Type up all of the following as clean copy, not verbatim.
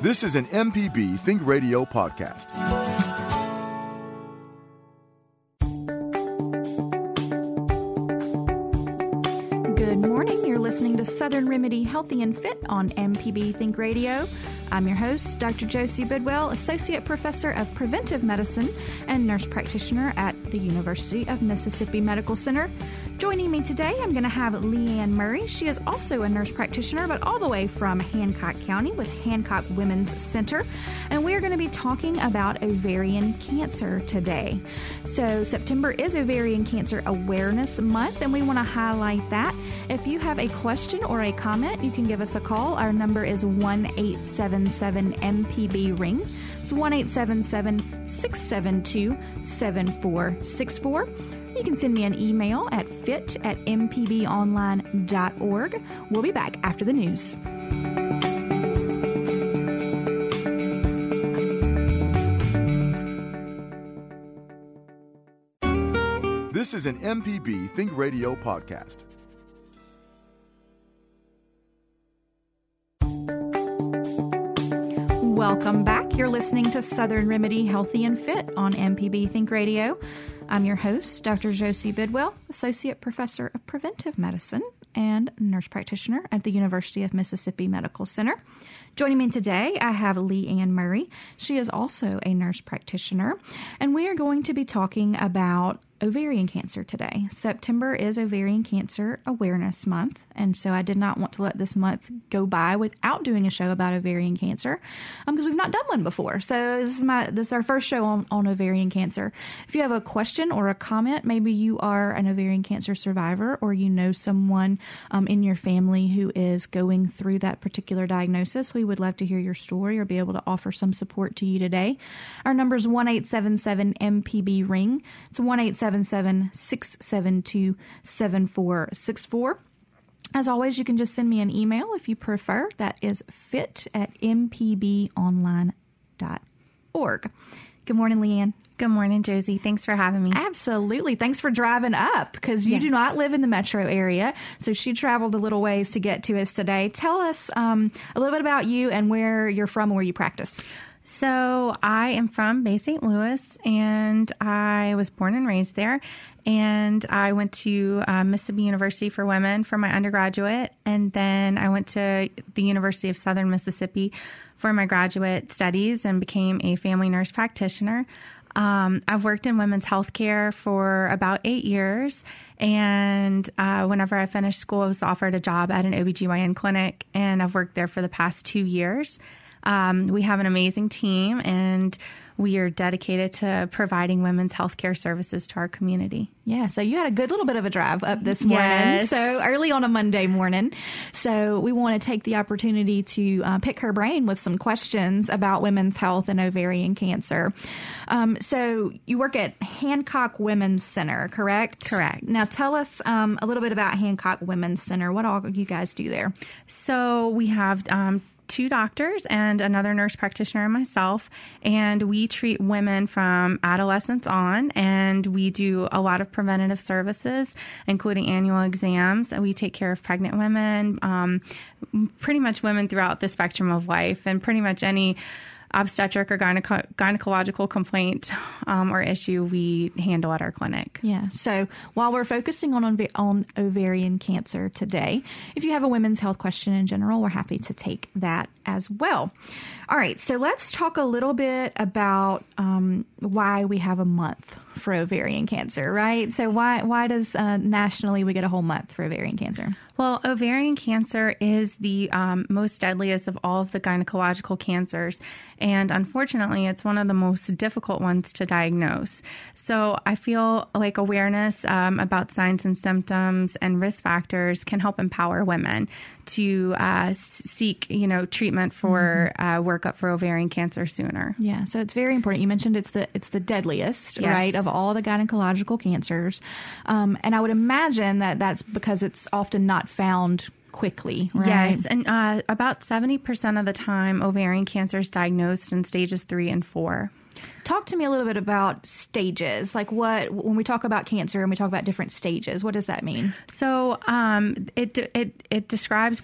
This is an MPB Think Radio podcast. Good morning. You're listening to Southern Remedy Healthy and Fit on MPB Think Radio. I'm your host, Dr. Josie Bidwell, Associate Professor of Preventive Medicine and Nurse Practitioner at the University of Mississippi Medical Center. Joining me today, I'm going to have Leanne Murray. She is also a nurse practitioner, but all the way from Hancock County with Hancock Women's Center. And we're going to be talking about ovarian cancer today. So September is Ovarian Cancer Awareness Month, and we want to highlight that. If you have a question or a comment, you can give us a call. Our number is 1-877-MPB-RING. It's 1-877-672-7464. You can send me an email at fit@mpbonline.org. We'll be back after the news. This is an MPB Think Radio podcast. Welcome back. You're listening to Southern Remedy Healthy and Fit on MPB Think Radio. I'm your host, Dr. Josie Bidwell, Associate Professor of Preventive Medicine and Nurse Practitioner at the University of Mississippi Medical Center. Joining me today, I have Leanne Murray. She is also a nurse practitioner, and we are going to be talking about ovarian cancer today. September is Ovarian Cancer Awareness Month, and so I did not want to let this month go by without doing a show about ovarian cancer, because we've not done one before. So this is our first show on ovarian cancer. If you have a question or a comment, maybe you are an ovarian cancer survivor, or you know someone in your family who is going through that particular diagnosis, we would love to hear your story or be able to offer some support to you today. Our number is 1-877-MPB-RING. It's 1-877-672-7464. As always, you can just send me an email if you prefer. That is fit@mpbonline.org. Good morning, Leanne. Good morning, Josie. Thanks for having me. Absolutely. Thanks for driving up, because you do not live in the metro area. So she traveled a little ways to get to us today. Tell us a little bit about you and where you're from, where you practice. So I am from Bay St. Louis, and I was born and raised there, and I went to Mississippi University for Women for my undergraduate, and then I went to the University of Southern Mississippi for my graduate studies and became a family nurse practitioner. I've worked in women's healthcare for about 8 years, and whenever I finished school, I was offered a job at an OBGYN clinic, and I've worked there for the past 2 years. We have an amazing team, and we are dedicated to providing women's healthcare services to our community. Yeah, so you had a good little bit of a drive up this morning, so early on a Monday morning. So we want to take the opportunity to pick her brain with some questions about women's health and ovarian cancer. So you work at Hancock Women's Center, correct? Correct. Now tell us a little bit about Hancock Women's Center. What all you guys do there? So we have two doctors and another nurse practitioner and myself, and we treat women from adolescence on, and we do a lot of preventative services, including annual exams, and we take care of pregnant women, pretty much women throughout the spectrum of life, and pretty much any obstetric or gynecological complaint or issue we handle at our clinic. Yeah. So while we're focusing on ovarian cancer today, if you have a women's health question in general, we're happy to take that as well. All right. So let's talk a little bit about why we have a month for ovarian cancer, right? So why does nationally we get a whole month for ovarian cancer? Well, ovarian cancer is the most deadliest of all of the gynecological cancers. And unfortunately, it's one of the most difficult ones to diagnose. So I feel like awareness about signs and symptoms and risk factors can help empower women to seek, you know, treatment for workup for ovarian cancer sooner. Yeah, so it's very important. You mentioned it's the deadliest, yes, right, of all the gynecological cancers, and I would imagine that that's because it's often not found quickly, right? Yes, and about 70% of the time, ovarian cancer is diagnosed in stages 3 and 4. Talk to me a little bit about stages. Like when we talk about cancer and we talk about different stages, what does that mean? So it describes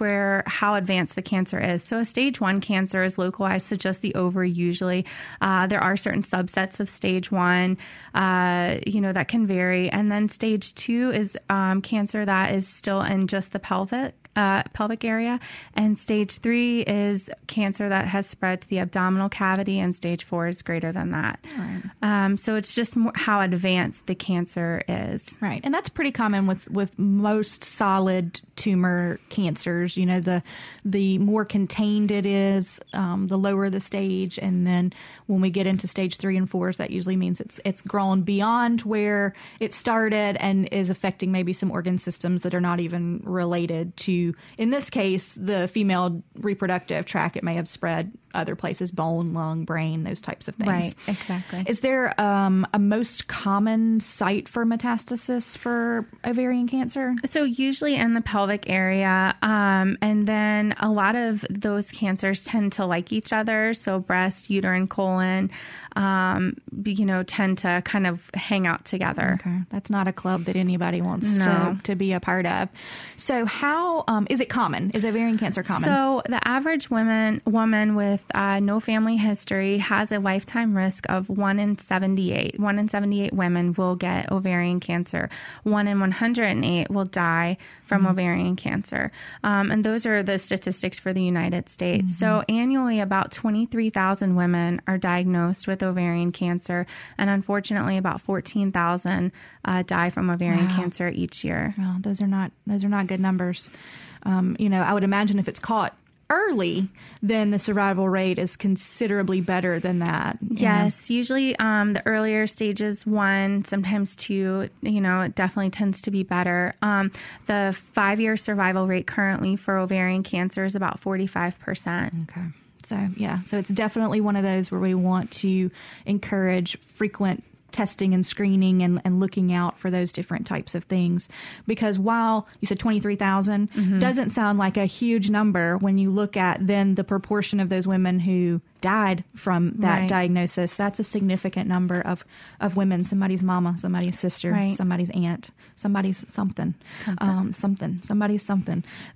how advanced the cancer is. So a stage 1 cancer is localized to just the ovary usually. There are certain subsets of stage 1, that can vary. And then stage 2 is cancer that is still in just the pelvic area. And stage 3 is cancer that has spread to the abdominal cavity, and stage 4 is greater than that. Right. So it's just more how advanced the cancer is. Right. And that's pretty common with most solid tumor cancers. You know, the more contained it is, the lower the stage. And then when we get into stage 3 and 4s, that usually means it's grown beyond where it started and is affecting maybe some organ systems that are not even related to, in this case, the female reproductive tract. It may have spread other places, bone, lung, brain, those types of things. Right, exactly. Is there a most common site for metastasis for ovarian cancer? So usually in the pelvic area, and then a lot of those cancers tend to like each other. So breast, uterine, colon, tend to kind of hang out together. Okay. That's not a club that anybody wants to be a part of. So how is it common? Is ovarian cancer common? So the average woman with no family history has a lifetime risk of 1 in 78. 1 in 78 women will get ovarian cancer. 1 in 108 will die from ovarian cancer. And those are the statistics for the United States. So annually, about 23,000 women are diagnosed with ovarian cancer. And unfortunately, about 14,000 die from ovarian cancer each year. Well, those are not good numbers. I would imagine if it's caught early, then the survival rate is considerably better than that. Yes, usually the earlier stages, 1, sometimes 2, it definitely tends to be better. The 5-year survival rate currently for ovarian cancer is about 45%. Okay. So it's definitely one of those where we want to encourage frequent testing and screening and looking out for those different types of things. Because while you said 23,000 doesn't sound like a huge number, when you look at then the proportion of those women who died from that diagnosis, that's a significant number of women, somebody's mama, somebody's sister, somebody's aunt, somebody's something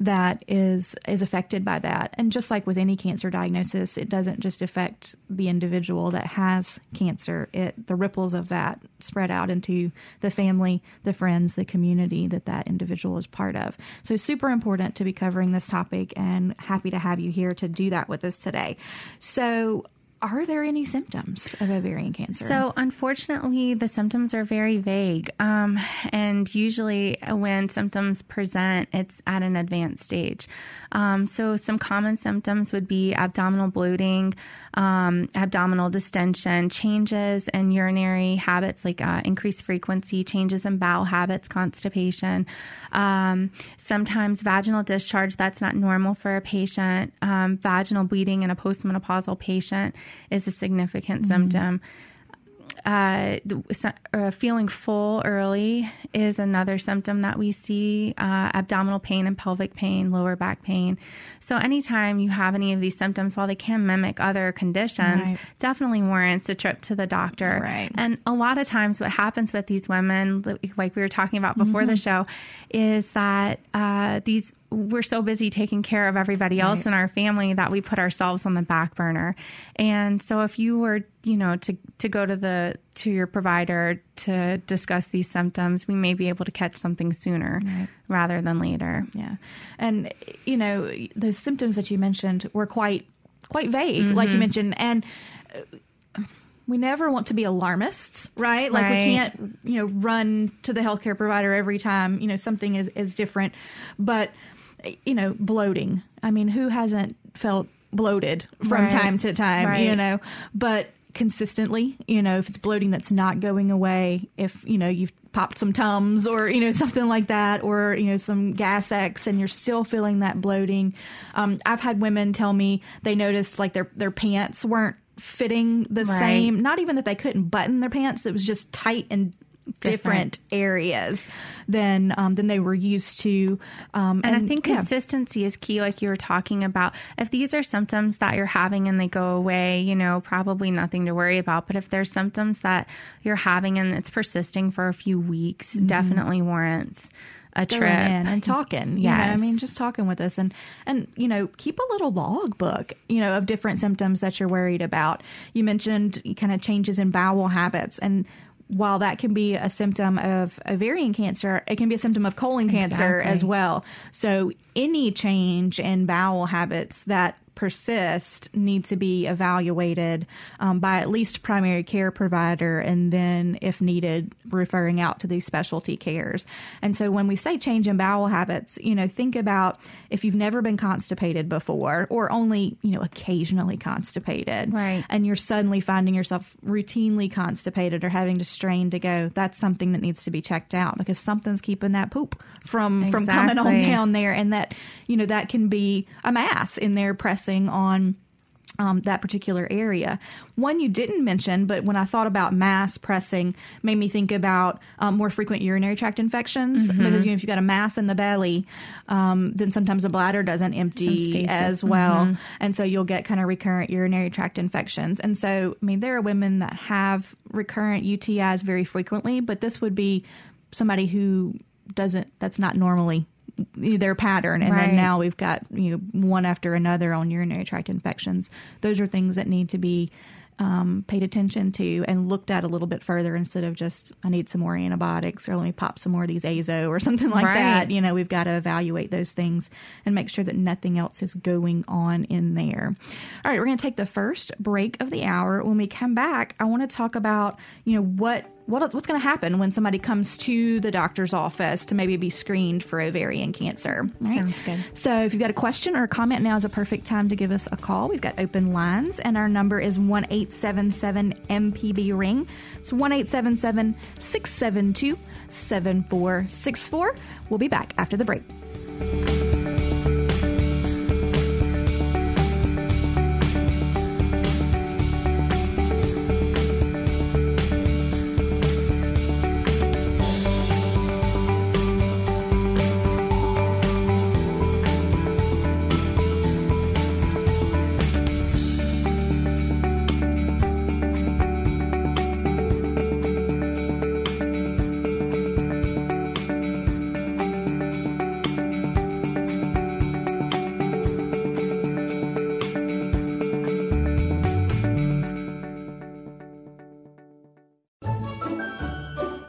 that is affected by that. And just like with any cancer diagnosis, it doesn't just affect the individual that has cancer. The ripples of that spread out into the family, the friends, the community that individual is part of. So super important to be covering this topic, and happy to have you here to do that with us today. So are there any symptoms of ovarian cancer? So unfortunately, the symptoms are very vague. And usually when symptoms present, it's at an advanced stage. So some common symptoms would be abdominal bloating, abdominal distension, changes in urinary habits, like increased frequency, changes in bowel habits, constipation, sometimes vaginal discharge that's not normal for a patient, vaginal bleeding in a postmenopausal patient is a significant symptom. Feeling full early is another symptom that we see, abdominal pain and pelvic pain, lower back pain. So anytime you have any of these symptoms, while they can mimic other conditions, definitely warrants a trip to the doctor. Right. And a lot of times what happens with these women, like we were talking about before the show, is that we're so busy taking care of everybody else in our family that we put ourselves on the back burner. And so if you were, to go to your provider to discuss these symptoms, we may be able to catch something sooner rather than later. Yeah. And, those symptoms that you mentioned were quite vague, like you mentioned. And we never want to be alarmists, right? Like we can't, run to the healthcare provider every time, something is different. But, bloating. I mean, who hasn't felt bloated from time to time, but consistently, you know, if it's bloating that's not going away, if, you know, you've popped some Tums or, you know, something like that, or, you know, some Gas X and you're still feeling that bloating. I've had women tell me they noticed like their pants weren't fitting the right. same, not even that they couldn't button their pants. It was just tight and different areas than they were used to. And I think consistency is key, like you were talking about. If these are symptoms that you're having and they go away, you know, probably nothing to worry about. But if there's symptoms that you're having and it's persisting for a few weeks, mm-hmm. definitely warrants a trip. Going in and talking, you know what I mean? Just talking with us and, you know, keep a little logbook, you know, of different symptoms that you're worried about. You mentioned kind of changes in bowel habits, and while that can be a symptom of ovarian cancer, it can be a symptom of colon cancer as well. So any change in bowel habits that persist need to be evaluated by at least primary care provider, and then, if needed, referring out to these specialty cares. And so when we say change in bowel habits, you know, think about if you've never been constipated before or only, you know, occasionally constipated, right? And you're suddenly finding yourself routinely constipated or having to strain to go, that's something that needs to be checked out, because something's keeping that poop from coming on down there. And that, you know, that can be a mass in there pressing on that particular area. One you didn't mention, but when I thought about mass pressing, made me think about more frequent urinary tract infections, mm-hmm. because, you know, if you've got a mass in the belly, then sometimes the bladder doesn't empty as well. Mm-hmm. And so you'll get kind of recurrent urinary tract infections. And so, I mean, there are women that have recurrent UTIs very frequently, but this would be somebody who that's not normally their pattern, and then now we've got, you know, one after another on urinary tract infections. Those are things that need to be paid attention to and looked at a little bit further, instead of just, I need some more antibiotics, or let me pop some more of these azo or something like that. You know, we've got to evaluate those things and make sure that nothing else is going on in there. All right, we're going to take the first break of the hour. When we come back, I want to talk about, you know, what's going to happen when somebody comes to the doctor's office to maybe be screened for ovarian cancer. Right? Sounds good. So if you've got a question or a comment, now is a perfect time to give us a call. We've got open lines, and our number is 1-877-MPB-RING. It's 1-877-672-7464. We'll be back after the break.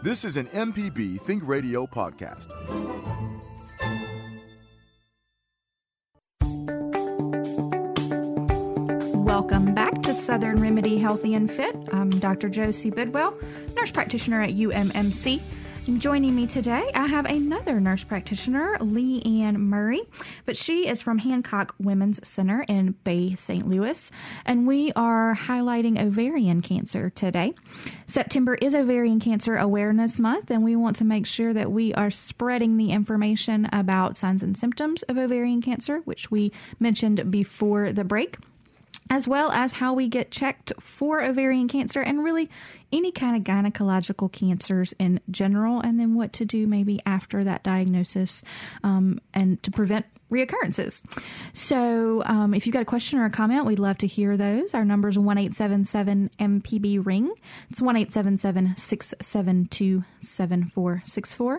This is an MPB Think Radio podcast. Welcome back to Southern Remedy Healthy and Fit. I'm Dr. Josie Bidwell, nurse practitioner at UMMC. Joining me today, I have another nurse practitioner, Leanne Murray, but she is from Hancock Women's Center in Bay St. Louis, and we are highlighting ovarian cancer today. September is Ovarian Cancer Awareness Month, and we want to make sure that we are spreading the information about signs and symptoms of ovarian cancer, which we mentioned before the break, as well as how we get checked for ovarian cancer and really any kind of gynecological cancers in general, and then what to do maybe after that diagnosis and to prevent reoccurrences. So if you've got a question or a comment, we'd love to hear those. Our number is 1-877-MPB-RING. It's 1-877-672-7464.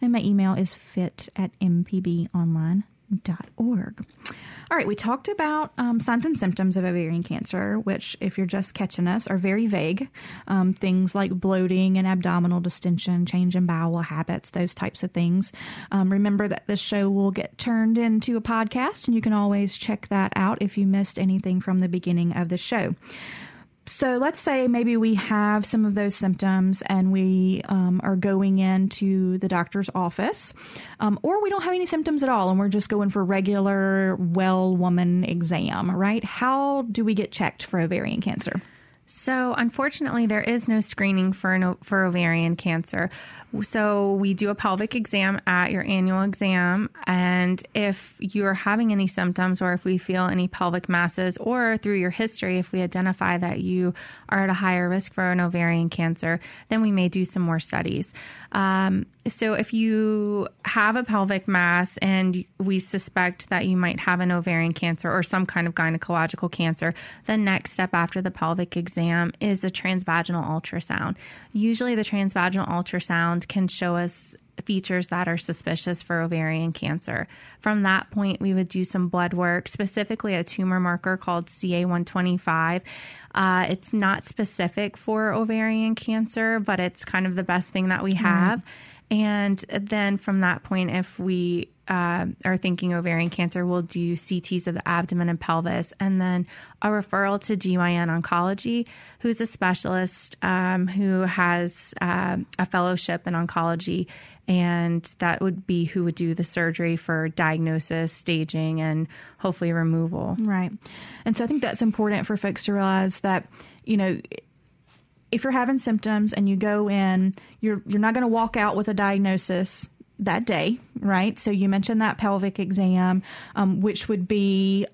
And my email is fit@mpbonline.org. All right, we talked about signs and symptoms of ovarian cancer, which, if you're just catching us, are very vague. Things like bloating and abdominal distension, change in bowel habits, those types of things. Remember that this show will get turned into a podcast, and you can always check that out if you missed anything from the beginning of the show. So let's say maybe we have some of those symptoms and we are going into the doctor's office, or we don't have any symptoms at all and we're just going for regular well woman exam, right? How do we get checked for ovarian cancer? So unfortunately, there is no screening for ovarian cancer. So we do a pelvic exam at your annual exam. And if you're having any symptoms or if we feel any pelvic masses or through your history, if we identify that you are at a higher risk for an ovarian cancer, then we may do some more studies. So if you have a pelvic mass and we suspect that you might have an ovarian cancer or some kind of gynecological cancer, the next step after the pelvic exam is a transvaginal ultrasound. Usually the transvaginal ultrasound can show us features that are suspicious for ovarian cancer. From that point, we would do some blood work, specifically a tumor marker called CA-125. It's not specific for ovarian cancer, but it's kind of the best thing that we have. Mm-hmm. And then from that point, if we are thinking ovarian cancer, we'll do CTs of the abdomen and pelvis, and then a referral to GYN oncology, who's a specialist who has a fellowship in oncology. And that would be who would do the surgery for diagnosis, staging, and hopefully removal. Right. And so I think that's important for folks to realize that, you know, if you're having symptoms and you go in, you're not going to walk out with a diagnosis that day, right? So you mentioned that pelvic exam, which would be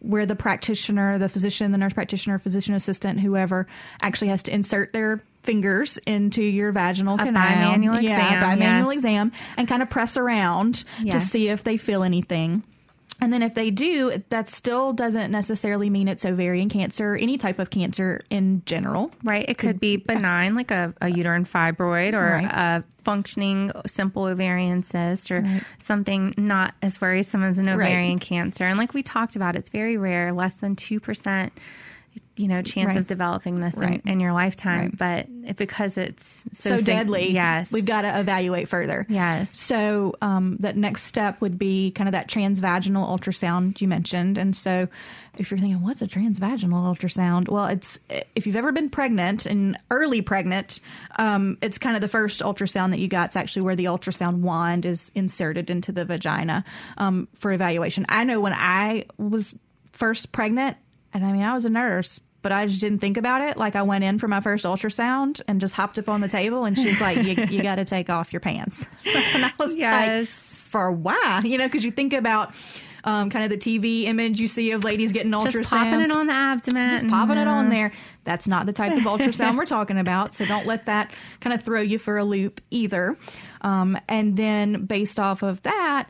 where the practitioner, the physician, the nurse practitioner, physician assistant, whoever actually has to insert their fingers into your vaginal canal. Bimanual exam and kind of press around to see if they feel anything. And then if they do, that still doesn't necessarily mean it's ovarian cancer, any type of cancer in general. Right. It could be benign, like a uterine fibroid or a functioning simple ovarian cyst or something not as worrisome as an ovarian cancer. And like we talked about, it's very rare, less than 2%. You know, chance of developing this in your lifetime, but because it's so deadly, we've got to evaluate further. Yes. So that next step would be kind of that transvaginal ultrasound you mentioned. And so if you're thinking, what's a transvaginal ultrasound? Well, it's if you've ever been pregnant and early pregnant, it's kind of the first ultrasound that you got. It's actually where the ultrasound wand is inserted into the vagina for evaluation. I know when I was first pregnant, and I mean, I was a nurse, but I just didn't think about it. Like I went in for my first ultrasound and just hopped up on the table and she's like, you got to take off your pants. And I was like, for why? You know, because you think about kind of the TV image you see of ladies getting ultrasounds. Just popping it on the abdomen. Just popping it on there. That's not the type of ultrasound we're talking about. So don't let that kind of throw you for a loop either. And then based off of that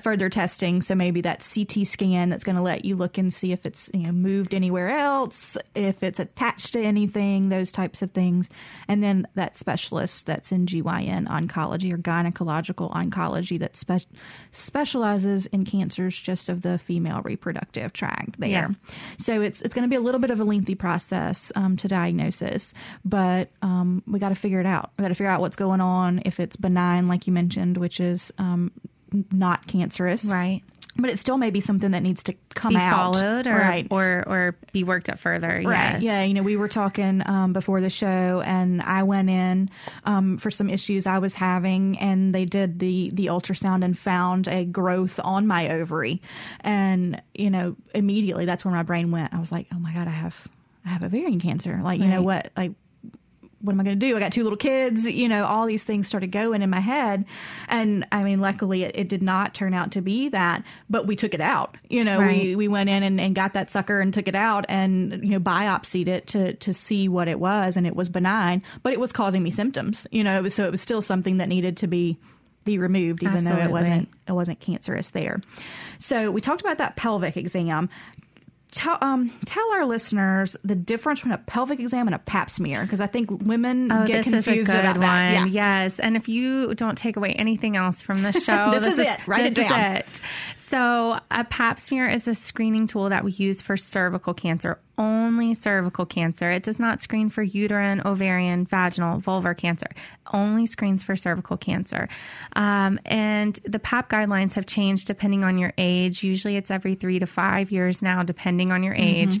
further testing, so maybe that CT scan that's going to let you look and see if it's moved anywhere else, if it's attached to anything, those types of things. And then that specialist that's in GYN oncology or gynecological oncology that specializes in cancers just of the female reproductive tract there. Yeah. So it's going to be a little bit of a lengthy process to diagnosis, but we got to figure it out. We got to figure out what's going on, if it's benign, like you mentioned, which is not cancerous. Right. But it still may be something that needs to come out. Be followed or be worked up further. Right. Yes. Yeah. You know, we were talking before the show and I went in for some issues I was having and they did the ultrasound and found a growth on my ovary. And, you know, immediately that's where my brain went. I was like, oh my God, I have ovarian cancer. Like, you know what? Like, what am I going to do? I got two little kids, you know, all these things started going in my head. And I mean, luckily it did not turn out to be that, but we took it out, you know, we went in and got that sucker and took it out and, you know, biopsied it to see what it was. And it was benign, but it was causing me symptoms, you know, so it was still something that needed to be removed, even though it wasn't cancerous there. So we talked about that pelvic exam. Tell our listeners the difference between a pelvic exam and a pap smear, because I think women get confused about that. Yeah. Yes, and if you don't take away anything else from this show, this is it. Write it down. So a pap smear is a screening tool that we use for cervical cancer, only cervical cancer. It does not screen for uterine, ovarian, vaginal, vulvar cancer. It only screens for cervical cancer. And the PAP guidelines have changed depending on your age. Usually it's every 3 to 5 years now, depending on your age.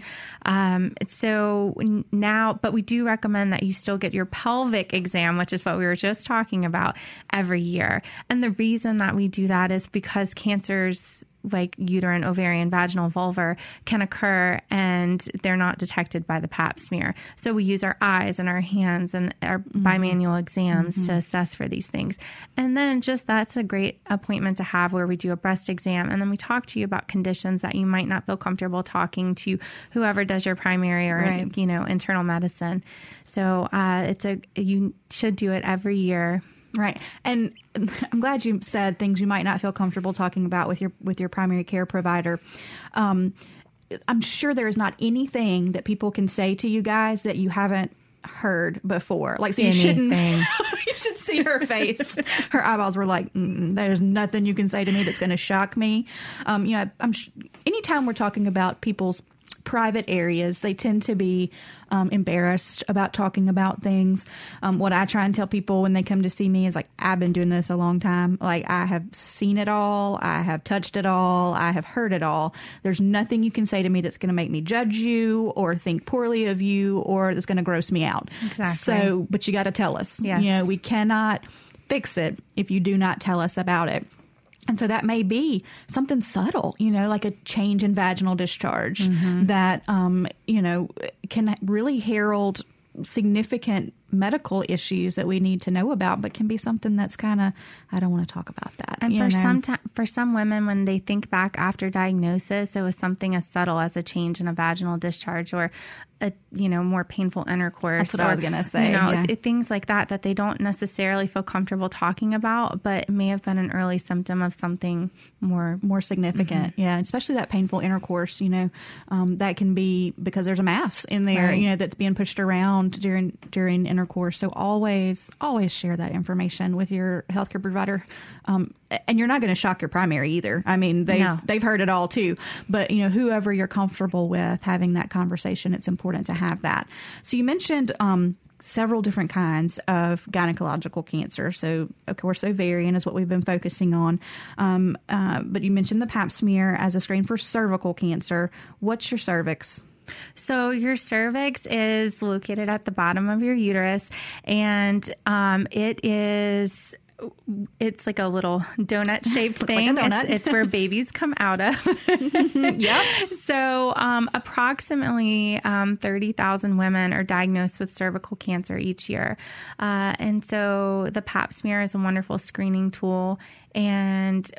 So now, but we do recommend that you still get your pelvic exam, which is what we were just talking about, every year. And the reason that we do that is because cancers like uterine, ovarian, vaginal, vulvar can occur, and they're not detected by the pap smear. So we use our eyes and our hands and our bimanual exams to assess for these things. And then just that's a great appointment to have where we do a breast exam. And then we talk to you about conditions that you might not feel comfortable talking to whoever does your primary or, you know, internal medicine. So it's a, you should do it every year. Right. And I'm glad you said things you might not feel comfortable talking about with your primary care provider. I'm sure there is not anything that people can say to you guys that you haven't heard before. Like, so you shouldn't, you should see her face. Her eyeballs were like, there's nothing you can say to me that's going to shock me. You know, I'm anytime we're talking about people's private areas, they tend to be embarrassed about talking about things. What I try and tell people when they come to see me is like, I've been doing this a long time. Like, I have seen it all. I have touched it all. I have heard it all. There's nothing you can say to me that's going to make me judge you or think poorly of you or that's going to gross me out. Exactly. So, but you got to tell us. Yes. You know, we cannot fix it if you do not tell us about it. And so that may be something subtle, you know, like a change in vaginal discharge that, you know, can really herald significant medical issues that we need to know about, but can be something that's kind of, I don't want to talk about that. And for some women, when they think back after diagnosis, it was something as subtle as a change in a vaginal discharge or a, you know, more painful intercourse. That's what I was going to say. You know, things like that, that they don't necessarily feel comfortable talking about, but may have been an early symptom of something more significant. Yeah. Especially that painful intercourse, you know, that can be because there's a mass in there, you know, that's being pushed around during intercourse. So always share that information with your healthcare provider. And you're not going to shock your primary either. I mean, they've heard it all too. But, you know, whoever you're comfortable with having that conversation, it's important to have that. So you mentioned several different kinds of gynecological cancer. So, of course, ovarian is what we've been focusing on. But you mentioned the pap smear as a screen for cervical cancer. What's your cervix? So your cervix is located at the bottom of your uterus, and it's like a little donut-shaped thing. Like a donut. It's where babies come out of. So approximately 30,000 women are diagnosed with cervical cancer each year. And so the pap smear is a wonderful screening tool. And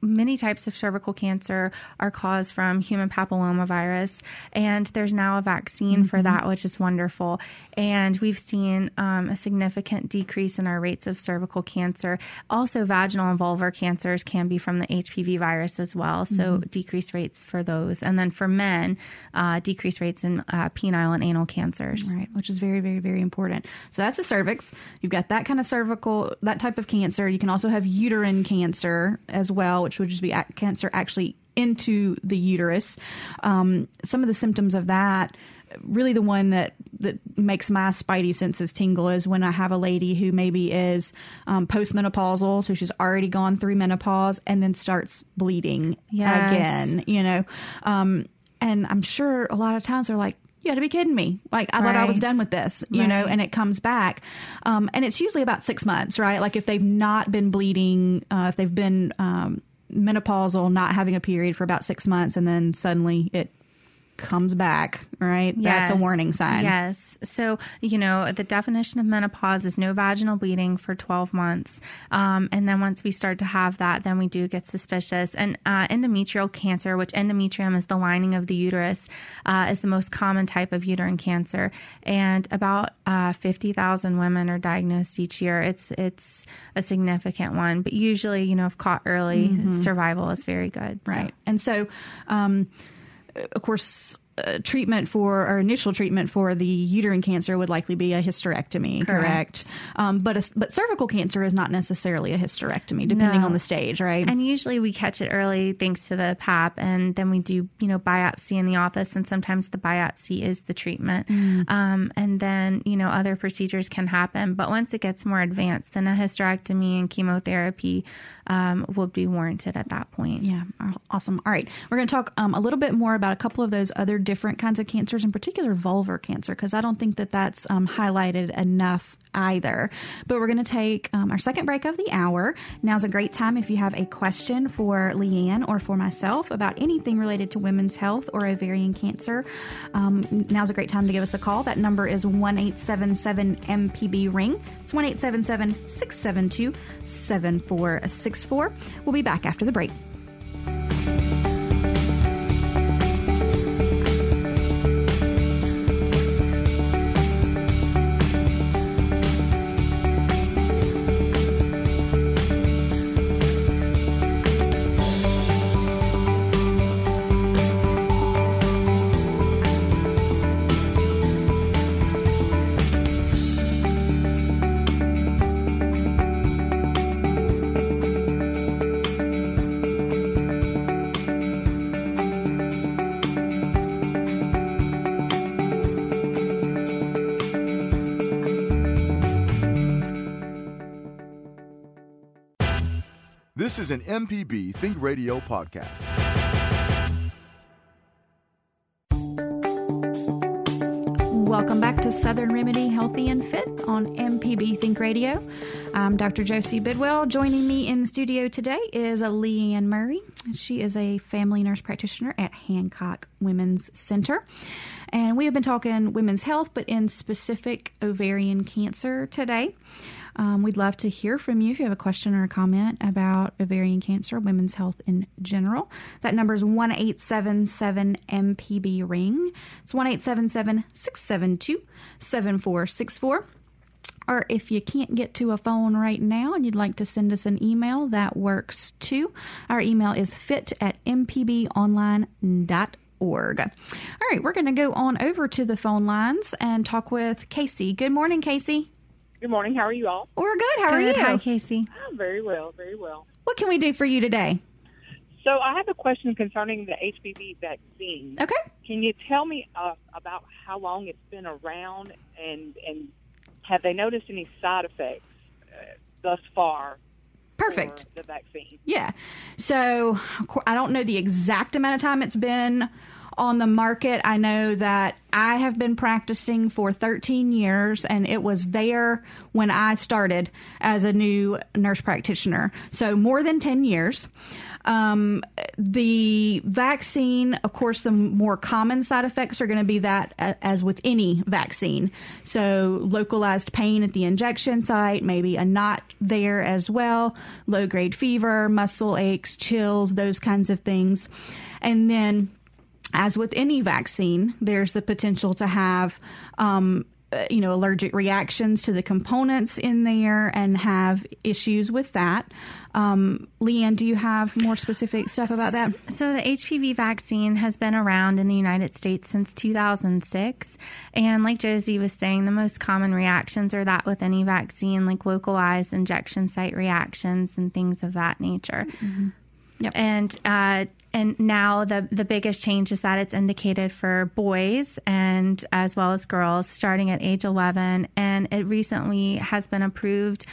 many types of cervical cancer are caused from human papillomavirus. And there's now a vaccine for that, which is wonderful. And we've seen a significant decrease in our rates of cervical cancer. Also, vaginal and vulvar cancers can be from the HPV virus as well. So decreased rates for those. And then for men, decreased rates in penile and anal cancers. Right, which is very, very, very important. So that's the cervix. You've got that kind of cervical, that type of cancer. You can also have uterine cancer as well, which would just be cancer actually into the uterus. Some of the symptoms of that, really the one that makes my spidey senses tingle is when I have a lady who maybe is postmenopausal, so she's already gone through menopause and then starts bleeding again, you know. And I'm sure a lot of times they're like, you had to be kidding me. Like, I thought I was done with this, you know, and it comes back. And it's usually about 6 months, right? Like if they've not been bleeding, if they've been menopausal, not having a period for about 6 months, and then suddenly it comes back, right? Yes. That's a warning sign. Yes. So, you know, the definition of menopause is no vaginal bleeding for 12 months. And then once we start to have that, then we do get suspicious. And endometrial cancer, which endometrium is the lining of the uterus, is the most common type of uterine cancer. And about 50,000 women are diagnosed each year. It's a significant one. But usually, you know, if caught early, survival is very good. Right. So. And so, of course, initial treatment for the uterine cancer would likely be a hysterectomy, correct? But cervical cancer is not necessarily a hysterectomy, depending on the stage, right? And usually we catch it early thanks to the pap, and then we do, you know, biopsy in the office, and sometimes the biopsy is the treatment. And then, you know, other procedures can happen. But once it gets more advanced, then a hysterectomy and chemotherapy will be warranted at that point. Yeah, awesome. All right. We're going to talk a little bit more about a couple of those other different kinds of cancers, in particular vulvar cancer, because I don't think that that's highlighted enough either. But we're going to take our second break of the hour. Now's a great time if you have a question for Leanne or for myself about anything related to women's health or ovarian cancer. Now's a great time to give us a call. That number is 1-877-MPB-RING. It's 1-877-672-7464. We'll be back after the break. This is an MPB Think Radio podcast. Welcome back to Southern Remedy Healthy and Fit on MPB Think Radio. I'm Dr. Josie Bidwell. Joining me in the studio today is Leanne Murray. She is a family nurse practitioner at Hancock Women's Center. And we have been talking women's health, but in specific ovarian cancer today. We'd love to hear from you if you have a question or a comment about ovarian cancer, women's health in general. That number is 1-877-MPB-RING. It's 1-877-672-7464. Or if you can't get to a phone right now and you'd like to send us an email, that works too. Our email is fit@mpbonline.org. All right, we're going to go on over to the phone lines and talk with Casey. Good morning, Casey. Good morning. How are you all? We're good. How are you? Hi, Casey. I'm very well, very well. What can we do for you today? So I have a question concerning the HPV vaccine. Okay. Can you tell me about how long it's been around and have they noticed any side effects thus far? Perfect. For the vaccine. Yeah. So I don't know the exact amount of time it's been on the market. I know that I have been practicing for 13 years, and it was there when I started as a new nurse practitioner. So more than 10 years. The vaccine, of course, the more common side effects are going to be that, as with any vaccine. So localized pain at the injection site, maybe a knot there as well, low-grade fever, muscle aches, chills, those kinds of things. And then, as with any vaccine, there's the potential to have allergic reactions to the components in there and have issues with that. Leanne, do you have more specific stuff about that? So the HPV vaccine has been around in the United States since 2006. And like Josie was saying, the most common reactions are that with any vaccine, like localized injection site reactions and things of that nature. Mm-hmm. Yep. And now the biggest change is that it's indicated for boys and as well as girls starting at age 11. And it recently has been approved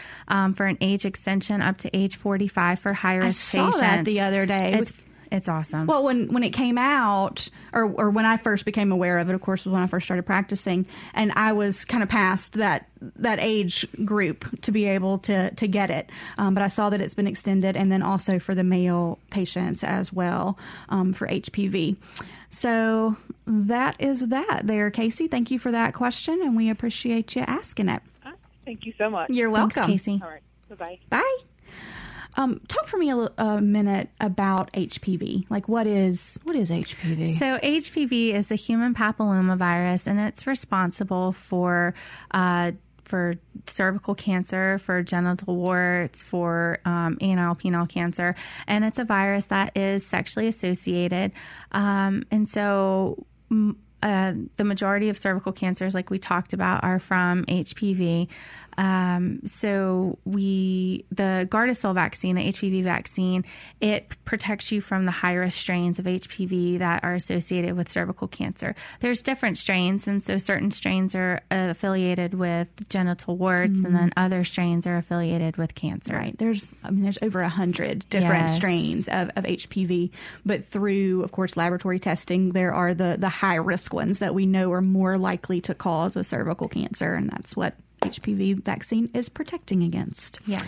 for an age extension up to age 45 for high-risk patients. I saw that the other day. It's awesome. Well, when it came out, or when I first became aware of it, of course, was when I first started practicing, and I was kind of past that age group to be able to get it. But I saw that it's been extended, and then also for the male patients as well for HPV. So that is that there, Casey. Thank you for that question, and we appreciate you asking it. Thank you so much. You're welcome. Thanks, Casey. All right. Bye-bye. Bye. Talk for me a minute about HPV. Like, what is HPV? So HPV is the human papillomavirus, and it's responsible for cervical cancer, for genital warts, for anal penile cancer, and it's a virus that is sexually associated. And so the majority of cervical cancers, like we talked about, are from HPV. The Gardasil vaccine, the HPV vaccine, it protects you from the high-risk strains of HPV that are associated with cervical cancer. There's different strains, and so certain strains are affiliated with genital warts, and then other strains are affiliated with cancer. Right. There's over 100 different strains of HPV, but through, of course, laboratory testing, there are the high-risk ones that we know are more likely to cause a cervical cancer, and that's what HPV vaccine is protecting against. Yes.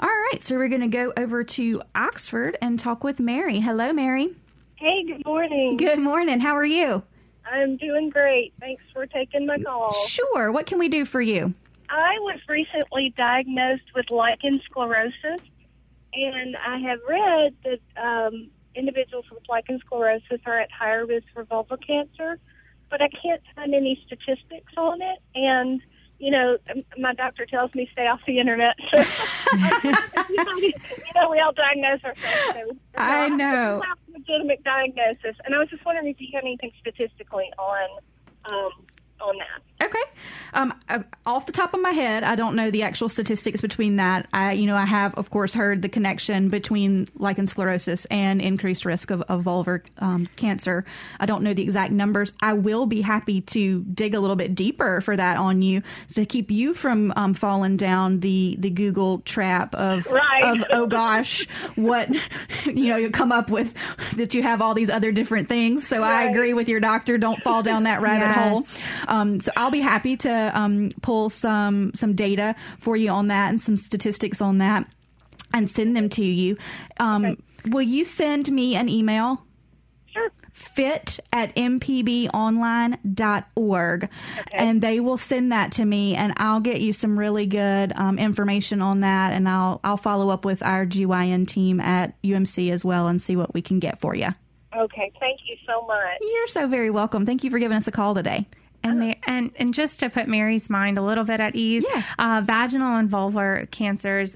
All right. So we're going to go over to Oxford and talk with Mary. Hello, Mary. Hey, good morning. Good morning. How are you? I'm doing great. Thanks for taking my call. Sure. What can we do for you? I was recently diagnosed with lichen sclerosis, and I have read that individuals with lichen sclerosis are at higher risk for vulvar cancer, but I can't find any statistics on it, and you know, my doctor tells me stay off the internet. So, we all diagnose ourselves. So, I know. It's a legitimate diagnosis. And I was just wondering if you had anything statistically on that. Okay. Off the top of my head, I don't know the actual statistics between that. I have, of course, heard the connection between lichen sclerosis and increased risk of vulvar cancer. I don't know the exact numbers. I will be happy to dig a little bit deeper for that on you to keep you from falling down the Google trap of oh gosh, what you come up with that you have all these other different things. So right. I agree with your doctor. Don't fall down that rabbit hole. So I'll be happy to pull some data for you on that and some statistics on that and send them to you. Okay. Will you send me an email? Sure. fit@mpbonline.org, okay. And they will send that to me, and I'll get you some really good information on that, and I'll follow up with our GYN team at UMC as well and see what we can get for you. Okay, thank you so much. You're so very welcome. Thank you for giving us a call today. And just to put Mary's mind a little bit at ease, vaginal and vulvar cancers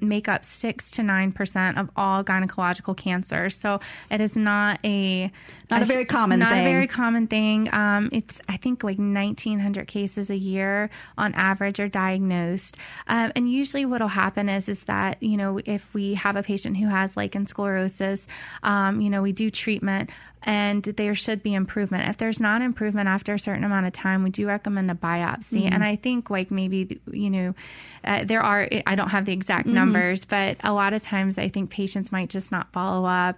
make up 6 to 9% of all gynecological cancers. So it is not a very common thing. It's, I think, like 1,900 cases a year on average are diagnosed. And usually what will happen is that, if we have a patient who has lichen sclerosis, we do treatment, and there should be improvement. If there's not improvement after a certain amount of time, we do recommend a biopsy. Mm-hmm. And I think I don't have the exact numbers, but a lot of times I think patients might just not follow up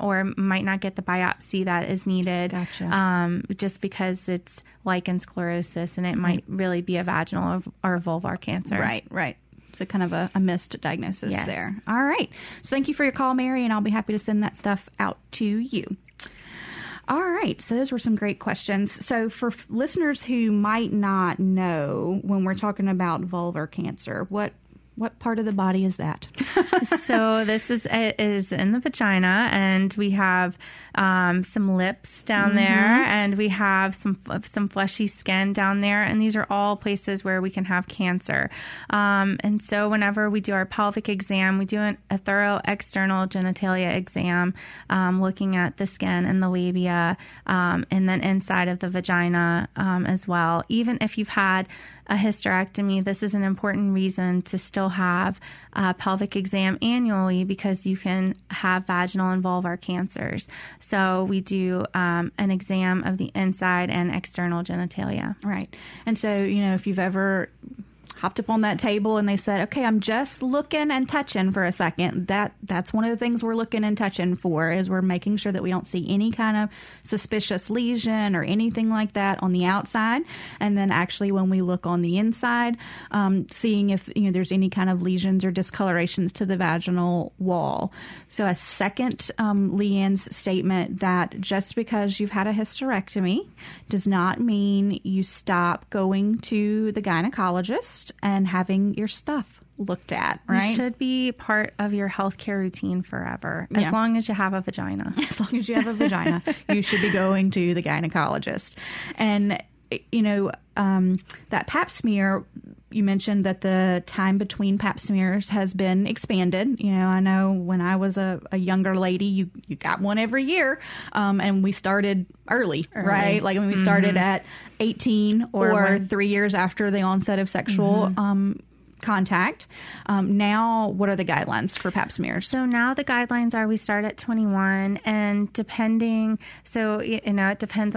or might not get the biopsy that is needed. Gotcha. Just because it's lichen sclerosis and it might really be a vaginal or vulvar cancer. Right. So kind of a missed diagnosis there. All right. So thank you for your call, Mary, and I'll be happy to send that stuff out to you. All right. So those were some great questions. So for listeners who might not know, when we're talking about vulvar cancer, what part of the body is that? So this is in the vagina, and we have some lips down there, and we have some fleshy skin down there, and these are all places where we can have cancer. And so whenever we do our pelvic exam, we do a thorough external genitalia exam, looking at the skin and the labia, and then inside of the vagina as well. Even if you've had a hysterectomy, this is an important reason to still have a pelvic exam annually because you can have vaginal and vulvar cancers. So we do an exam of the inside and external genitalia. Right. And so, if you've ever hopped up on that table and they said, okay, I'm just looking and touching for a second, that's one of the things we're looking and touching for, is we're making sure that we don't see any kind of suspicious lesion or anything like that on the outside. And then actually when we look on the inside, seeing if there's any kind of lesions or discolorations to the vaginal wall. So I second Leanne's statement that just because you've had a hysterectomy does not mean you stop going to the gynecologist and having your stuff looked at, right? It should be part of your healthcare routine forever. As long as you have a vagina. As long as you have a vagina, you should be going to the gynecologist. And, that pap smear You mentioned that the time between pap smears has been expanded. You know, I know when I was a younger lady, you got one every year, and we started early, right? Like, I mean, we started at 18 or 3 years after the onset of sexual contact. Now, what are the guidelines for pap smears? So now the guidelines are we start at 21, and it depends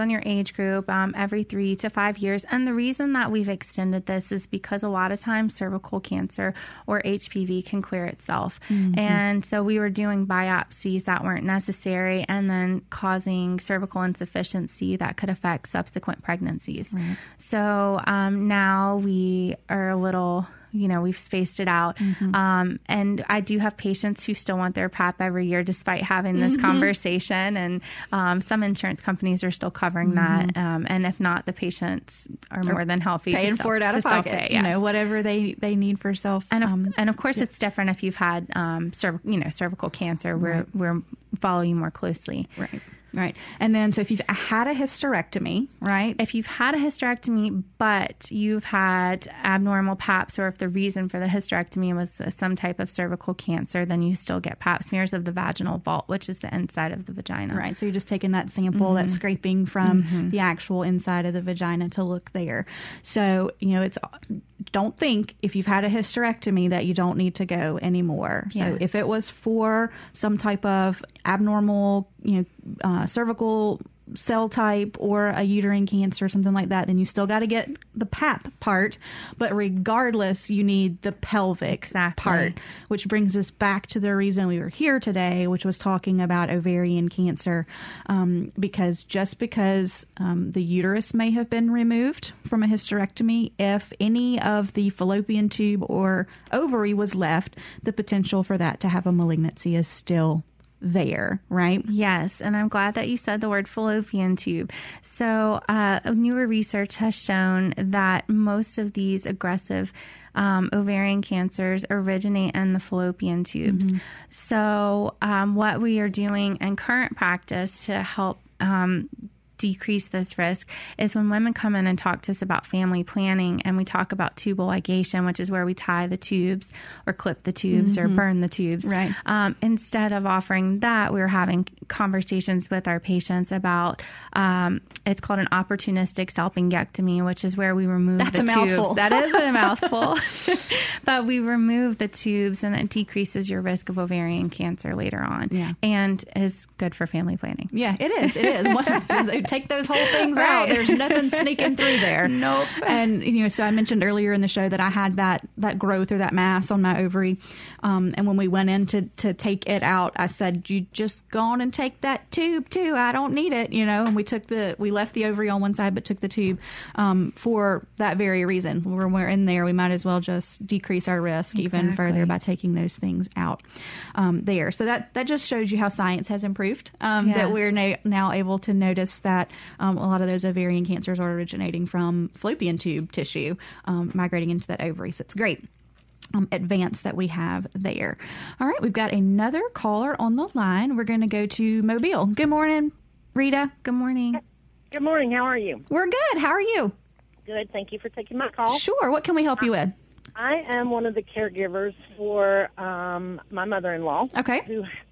on your age group, every 3 to 5 years. And the reason that we've extended this is because a lot of times cervical cancer or HPV can clear itself. Mm-hmm. And so we were doing biopsies that weren't necessary and then causing cervical insufficiency that could affect subsequent pregnancies. Right. So now we are a little... we've spaced it out. Mm-hmm. And I do have patients who still want their PAP every year despite having this conversation. And some insurance companies are still covering that. And if not, the patients are more than healthy. Paying for it out of pocket, self-pay, yes. Whatever they need for self. And of course, it's different if you've had, cervical cancer. We're following you more closely. Right. Right. And then, so if you've had a hysterectomy, right? If you've had a hysterectomy, but you've had abnormal paps, or if the reason for the hysterectomy was some type of cervical cancer, then you still get pap smears of the vaginal vault, which is the inside of the vagina. Right. So you're just taking that sample, that scraping from the actual inside of the vagina to look there. So, don't think if you've had a hysterectomy that you don't need to go anymore. So if it was for some type of abnormal, cervical cell type or a uterine cancer, something like that, then you still got to get the pap part. But regardless, you need the pelvic part, which brings us back to the reason we were here today, which was talking about ovarian cancer. Because just because the uterus may have been removed from a hysterectomy, if any of the fallopian tube or ovary was left, the potential for that to have a malignancy is still there, right? Yes. And I'm glad that you said the word fallopian tube. So newer research has shown that most of these aggressive ovarian cancers originate in the fallopian tubes. Mm-hmm. So what we are doing in current practice to help decrease this risk is when women come in and talk to us about family planning, and we talk about tubal ligation, which is where we tie the tubes or clip the tubes or burn the tubes. Right. Instead of offering that, we're having conversations with our patients about it's called an opportunistic salpingectomy, which is where we remove the tubes. That's a mouthful. That is a mouthful. But we remove the tubes, and it decreases your risk of ovarian cancer later on and is good for family planning. Yeah, it is. It is. Take those whole things out. There's nothing sneaking through there. Nope. And, so I mentioned earlier in the show that I had that growth or that mass on my ovary. And when we went in to take it out, I said, you just go on and take that tube too. I don't need it, And we left the ovary on one side, but took the tube for that very reason. When we're in there, we might as well just decrease our risk even further by taking those things out there. So that just shows you how science has improved, that we're now able to notice that a lot of those ovarian cancers are originating from fallopian tube tissue migrating into that ovary. So it's great advance that we have there. All right, we've got another caller on the line. We're going to go to Mobile. Good morning, Rita. Good morning. Good morning. How are you? We're good. How are you? Good. Thank you for taking my call. Sure. What can we help you with? I am one of the caregivers for my mother-in-law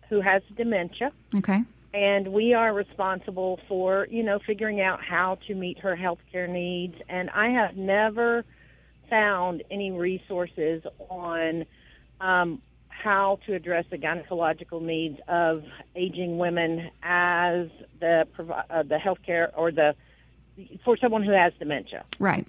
who has dementia. Okay. And we are responsible for, figuring out how to meet her health care needs. And I have never found any resources on how to address the gynecological needs of aging women as the health care or for someone who has dementia. Right.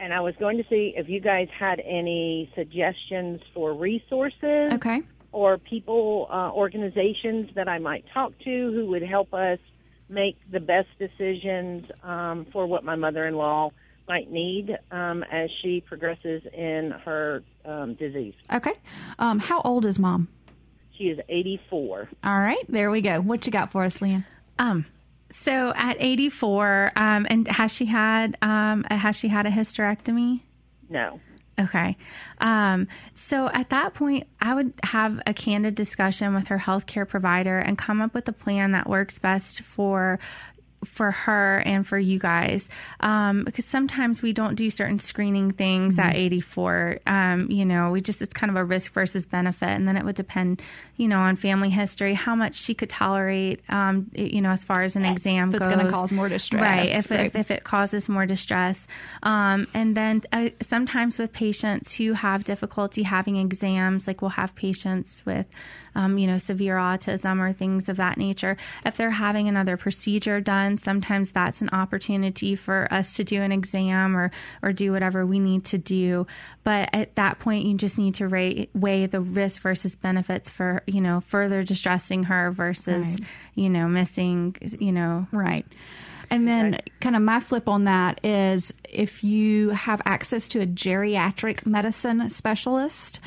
And I was going to see if you guys had any suggestions for resources. Okay. Or people, organizations that I might talk to who would help us make the best decisions for what my mother-in-law might need as she progresses in her disease. Okay. How old is Mom? She is 84. All right. There we go. What you got for us, Leanne? So at 84, and has she had a hysterectomy? No. Okay. So at that point, I would have a candid discussion with her healthcare provider and come up with a plan that works best for for her and for you guys, because sometimes we don't do certain screening things at 84. It's kind of a risk versus benefit. And then it would depend, on family history, how much she could tolerate, as far as an exam goes. If it's going to cause more distress. Right. If it causes more distress. And then sometimes with patients who have difficulty having exams, like we'll have patients with, severe autism or things of that nature, if they're having another procedure done, sometimes that's an opportunity for us to do an exam or do whatever we need to do. But at that point, you just need to weigh the risk versus benefits for, further distressing her versus, missing, Right. And then kind of my flip on that is if you have access to a geriatric medicine specialist,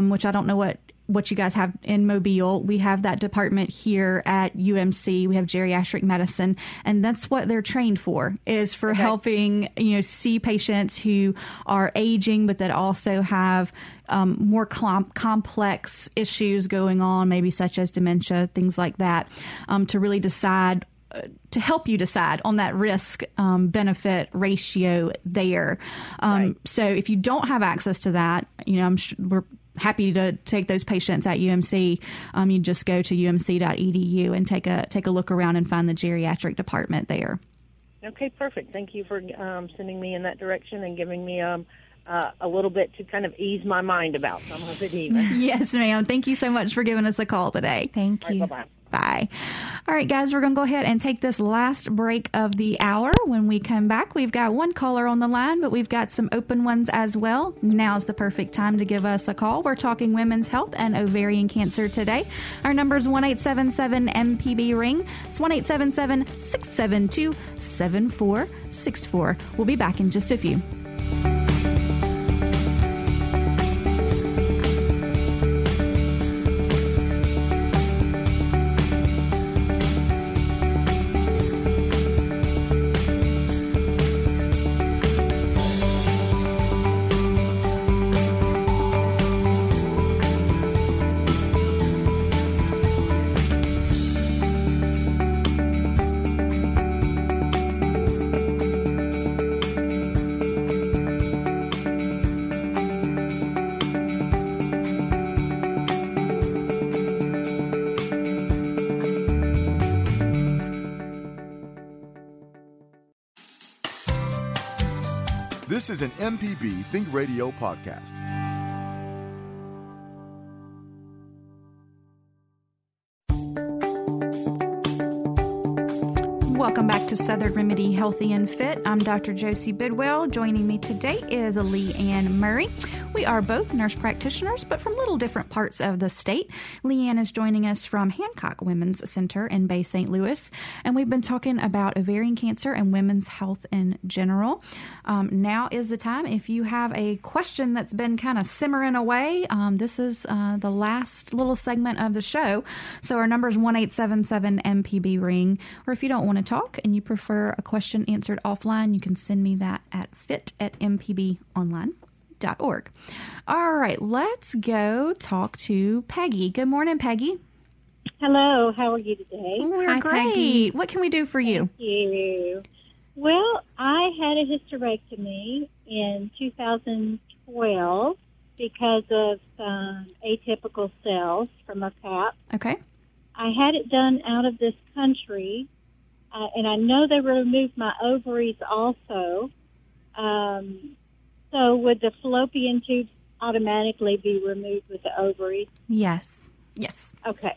which I don't know what you guys have in Mobile. We have that department here at UMC. We have geriatric medicine, and that's what they're trained for, is for helping, see patients who are aging, but that also have more complex issues going on, maybe such as dementia, things like that, to really decide to help you decide on that risk benefit ratio there. So if you don't have access to that, I'm sure we're happy to take those patients at UMC. You just go to umc.edu and take a look around and find the geriatric department there. Okay, perfect. Thank you for sending me in that direction and giving me a little bit to kind of ease my mind about some of it even. Yes, ma'am. Thank you so much for giving us a call today. Thank you. All right, bye-bye. Bye. All right, guys, we're going to go ahead and take this last break of the hour. When we come back, we've got one caller on the line, but we've got some open ones as well. Now's the perfect time to give us a call. We're talking women's health and ovarian cancer today. Our number is 1-877-MPB-RING. It's 1-877-672-7464. We'll be back in just a few. This is an MPB Think Radio podcast. Welcome back to Southern Remedy Healthy and Fit. I'm Dr. Josie Bidwell. Joining me today is Leanne Murray. We are both nurse practitioners, but from little different parts of the state. Leanne is joining us from Hancock Women's Center in Bay St. Louis, and we've been talking about ovarian cancer and women's health in general. Now is the time. If you have a question that's been kind of simmering away, this is the last little segment of the show. So our number is 1-877-MPB-RING, or if you don't want to talk and you prefer a question answered offline, you can send me that at fit@mpbonline.org. All right, let's go talk to Peggy. Good morning, Peggy. Hello, how are you today? We're great. Peggy. What can we do for you? Thank you. Well, I had a hysterectomy in 2012 because of some atypical cells from a pap. Okay. I had it done out of this country, and I know they removed my ovaries also. So would the fallopian tubes automatically be removed with the ovaries? Yes. Yes. Okay,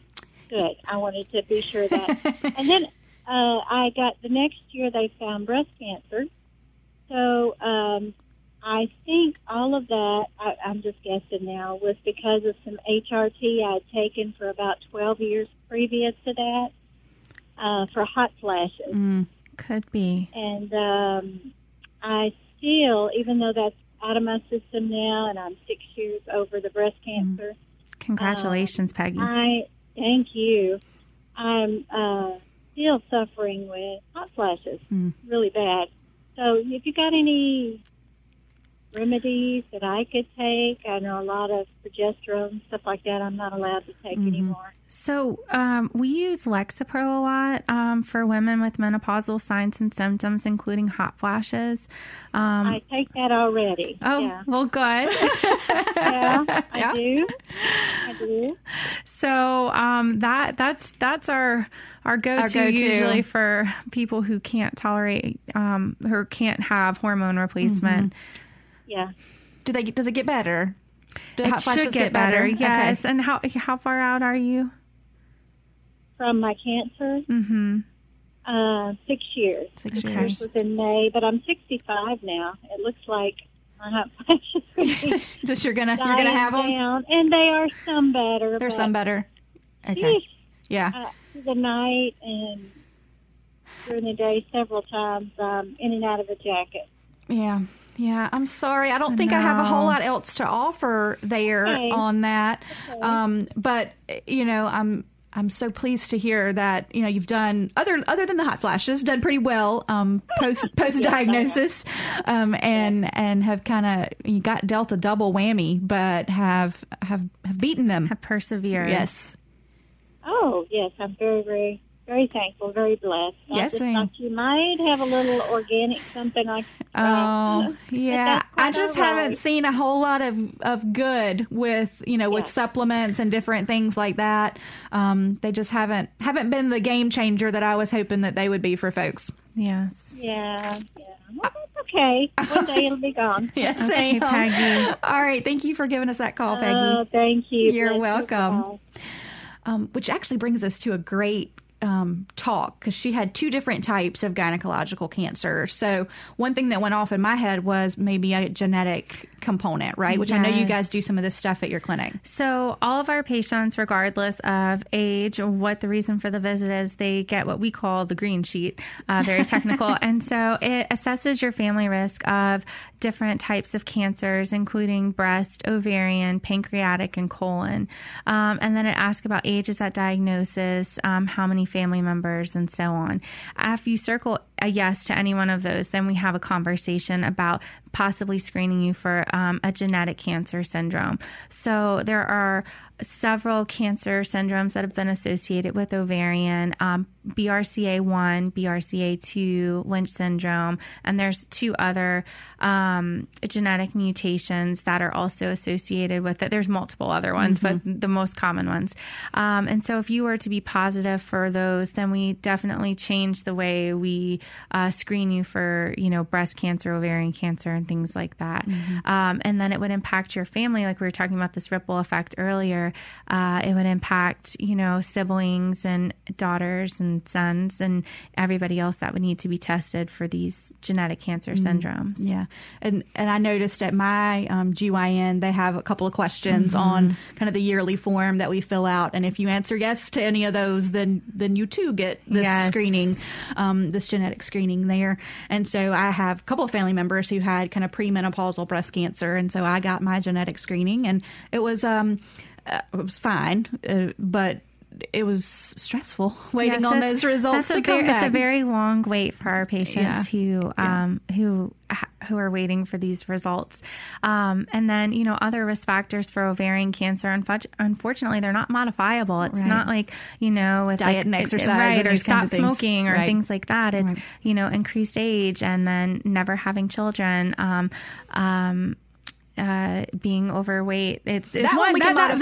good. I wanted to be sure of that. And then I got, the next year they found breast cancer. So I think all of that, I'm just guessing now, was because of some HRT I had taken for about 12 years previous to that for hot flashes. Could be. And I still, even though that's out of my system now, and I'm 6 years over the breast cancer. Congratulations, Peggy. Thank you. I'm still suffering with hot flashes, really bad. So if you got any remedies that I could take. I know a lot of progesterone, stuff like that, I'm not allowed to take anymore. So we use Lexapro a lot for women with menopausal signs and symptoms, including hot flashes. I take that already. Oh, yeah. Well, good. I do. So that's our go-to usually for people who can't tolerate or can't have hormone replacement. Mm-hmm. Yeah. Does it get better? Do it hot flashes should get better? Yes. Okay. And how far out are you from my cancer? 6 years. 6 years was in May, but I'm 65 now. It looks like my hot flashes. Just you're gonna have them down. And they are some better. There's some better. Okay. Geez, yeah. The night and during the day, several times, in and out of a jacket. Yeah. Yeah, I'm sorry. I don't think I have a whole lot else to offer there on that. Okay. But you know, I'm so pleased to hear that you know you've done other than the hot flashes, done pretty well post diagnosis, and have kind of you got dealt a double whammy, but have beaten them, have persevered. Yes. Oh yes, I'm very, very thankful, very blessed. Yes, I just thought you might have a little organic something like that. Oh, yeah. I just haven't seen a whole lot of good with, you know, with supplements and different things like that. They just haven't been the game changer that I was hoping that they would be for folks. Yes. Yeah. Well, that's okay. One day it'll be gone. Yes, okay, Peggy. All right. Thank you for giving us that call, Peggy. Oh, thank you. You're welcome. Which actually brings us to a great talk, because she had two different types of gynecological cancer. So one thing that went off in my head was maybe a genetic component, right? Which I know you guys do some of this stuff at your clinic. So all of our patients, regardless of age, what the reason for the visit is, they get what we call the green sheet, very technical. And so it assesses your family risk of different types of cancers, including breast, ovarian, pancreatic, and colon. And then it asks about ages at diagnosis, how many family members, and so on. If you circle a yes to any one of those, then we have a conversation about possibly screening you for a genetic cancer syndrome. So there are several cancer syndromes that have been associated with ovarian, BRCA1, BRCA2, Lynch syndrome, and there's two other genetic mutations that are also associated with it. There's multiple other ones, but the most common ones. And so if you were to be positive for those, then we definitely change the way we screen you for, you know, breast cancer, ovarian cancer, and things like that. And then it would impact your family, like we were talking about this ripple effect earlier. It would impact, you know, siblings and daughters and sons and everybody else that would need to be tested for these genetic cancer syndromes. Yeah. And I noticed at my GYN, they have a couple of questions on kind of the yearly form that we fill out. And if you answer yes to any of those, then you too get this screening, this genetic screening there. And so I have a couple of family members who had kind of premenopausal breast cancer. And so I got my genetic screening, and it was fine, but it was stressful waiting on those results to come back. It's a very long wait for our patients who are waiting for these results. And then, you know, other risk factors for ovarian cancer, unfortunately, they're not modifiable. It's not like, you know, with diet and exercise or stop smoking or things like that. It's, you know, increased age and then never having children. Being overweight, that one we can modify.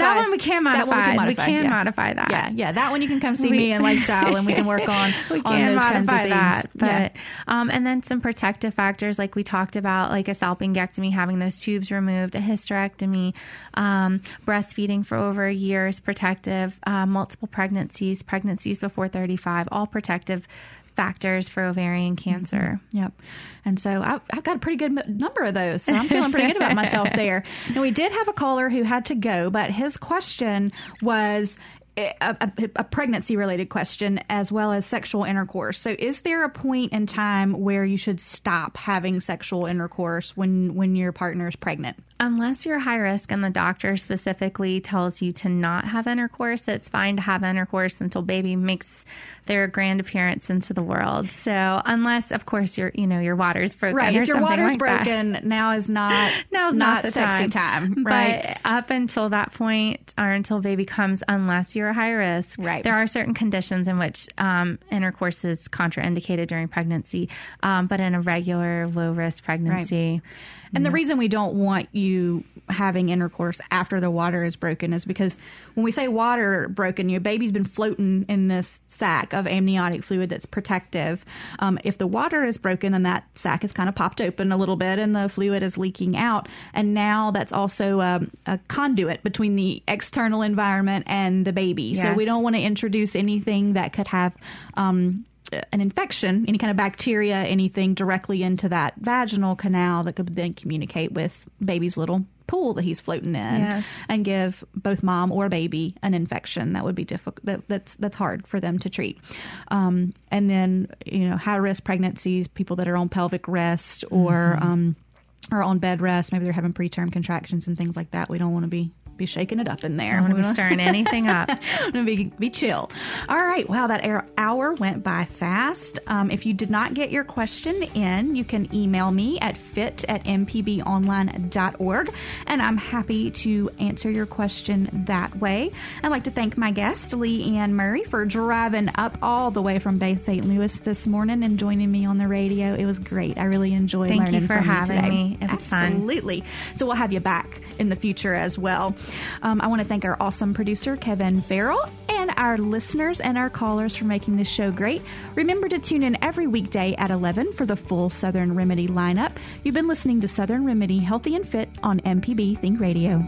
Yeah, that one you can come see me in lifestyle, and we can work on those kinds of things. And then some protective factors, like we talked about, like a salpingectomy, having those tubes removed, a hysterectomy, breastfeeding for over a year is protective, multiple pregnancies, pregnancies before 35, all protective factors for ovarian cancer. Yep. And so I've got a pretty good number of those, so I'm feeling pretty good about myself there. And we did have a caller who had to go, but his question was a pregnancy-related question as well as sexual intercourse. So is there a point in time where you should stop having sexual intercourse when your partner is pregnant? Unless you're high risk and the doctor specifically tells you to not have intercourse, it's fine to have intercourse until baby makes their grand appearance into the world. So unless, of course, your water's broken, right? Or if your water's like broken, that. Now's not the sexy time, right? But up until that point, or until baby comes, unless you're a high risk, right? There are certain conditions in which intercourse is contraindicated during pregnancy, but in a regular low risk pregnancy. Right. And the reason we don't want you having intercourse after the water is broken is because when we say water broken, your baby's been floating in this sack of amniotic fluid that's protective. If the water is broken, then that sack is kind of popped open a little bit and the fluid is leaking out. And now that's also a conduit between the external environment and the baby. Yes. So we don't want to introduce anything that could have an infection, any kind of bacteria, anything directly into that vaginal canal that could then communicate with baby's little pool that he's floating in, yes, and give both mom or baby an infection that would be difficult. That's hard for them to treat. And then, high risk pregnancies, people that are on pelvic rest or are on bed rest, maybe they're having preterm contractions and things like that. We don't want to be shaking it up in there. Don't want to be stirring anything up. I'm going to be chill. All right. Wow, that hour went by fast. If you did not get your question in, you can email me at fit@mpbonline.org, and I'm happy to answer your question that way. I'd like to thank my guest, Leanne Murray, for driving up all the way from Bay St. Louis this morning and joining me on the radio. It was great. I really enjoyed learning from you today. Thank you for having me. It was fun. Absolutely. So we'll have you back in the future as well. I want to thank our awesome producer, Kevin Farrell, and our listeners and our callers for making this show great. Remember to tune in every weekday at 11 for the full Southern Remedy lineup. You've been listening to Southern Remedy Healthy and Fit on MPB Think Radio.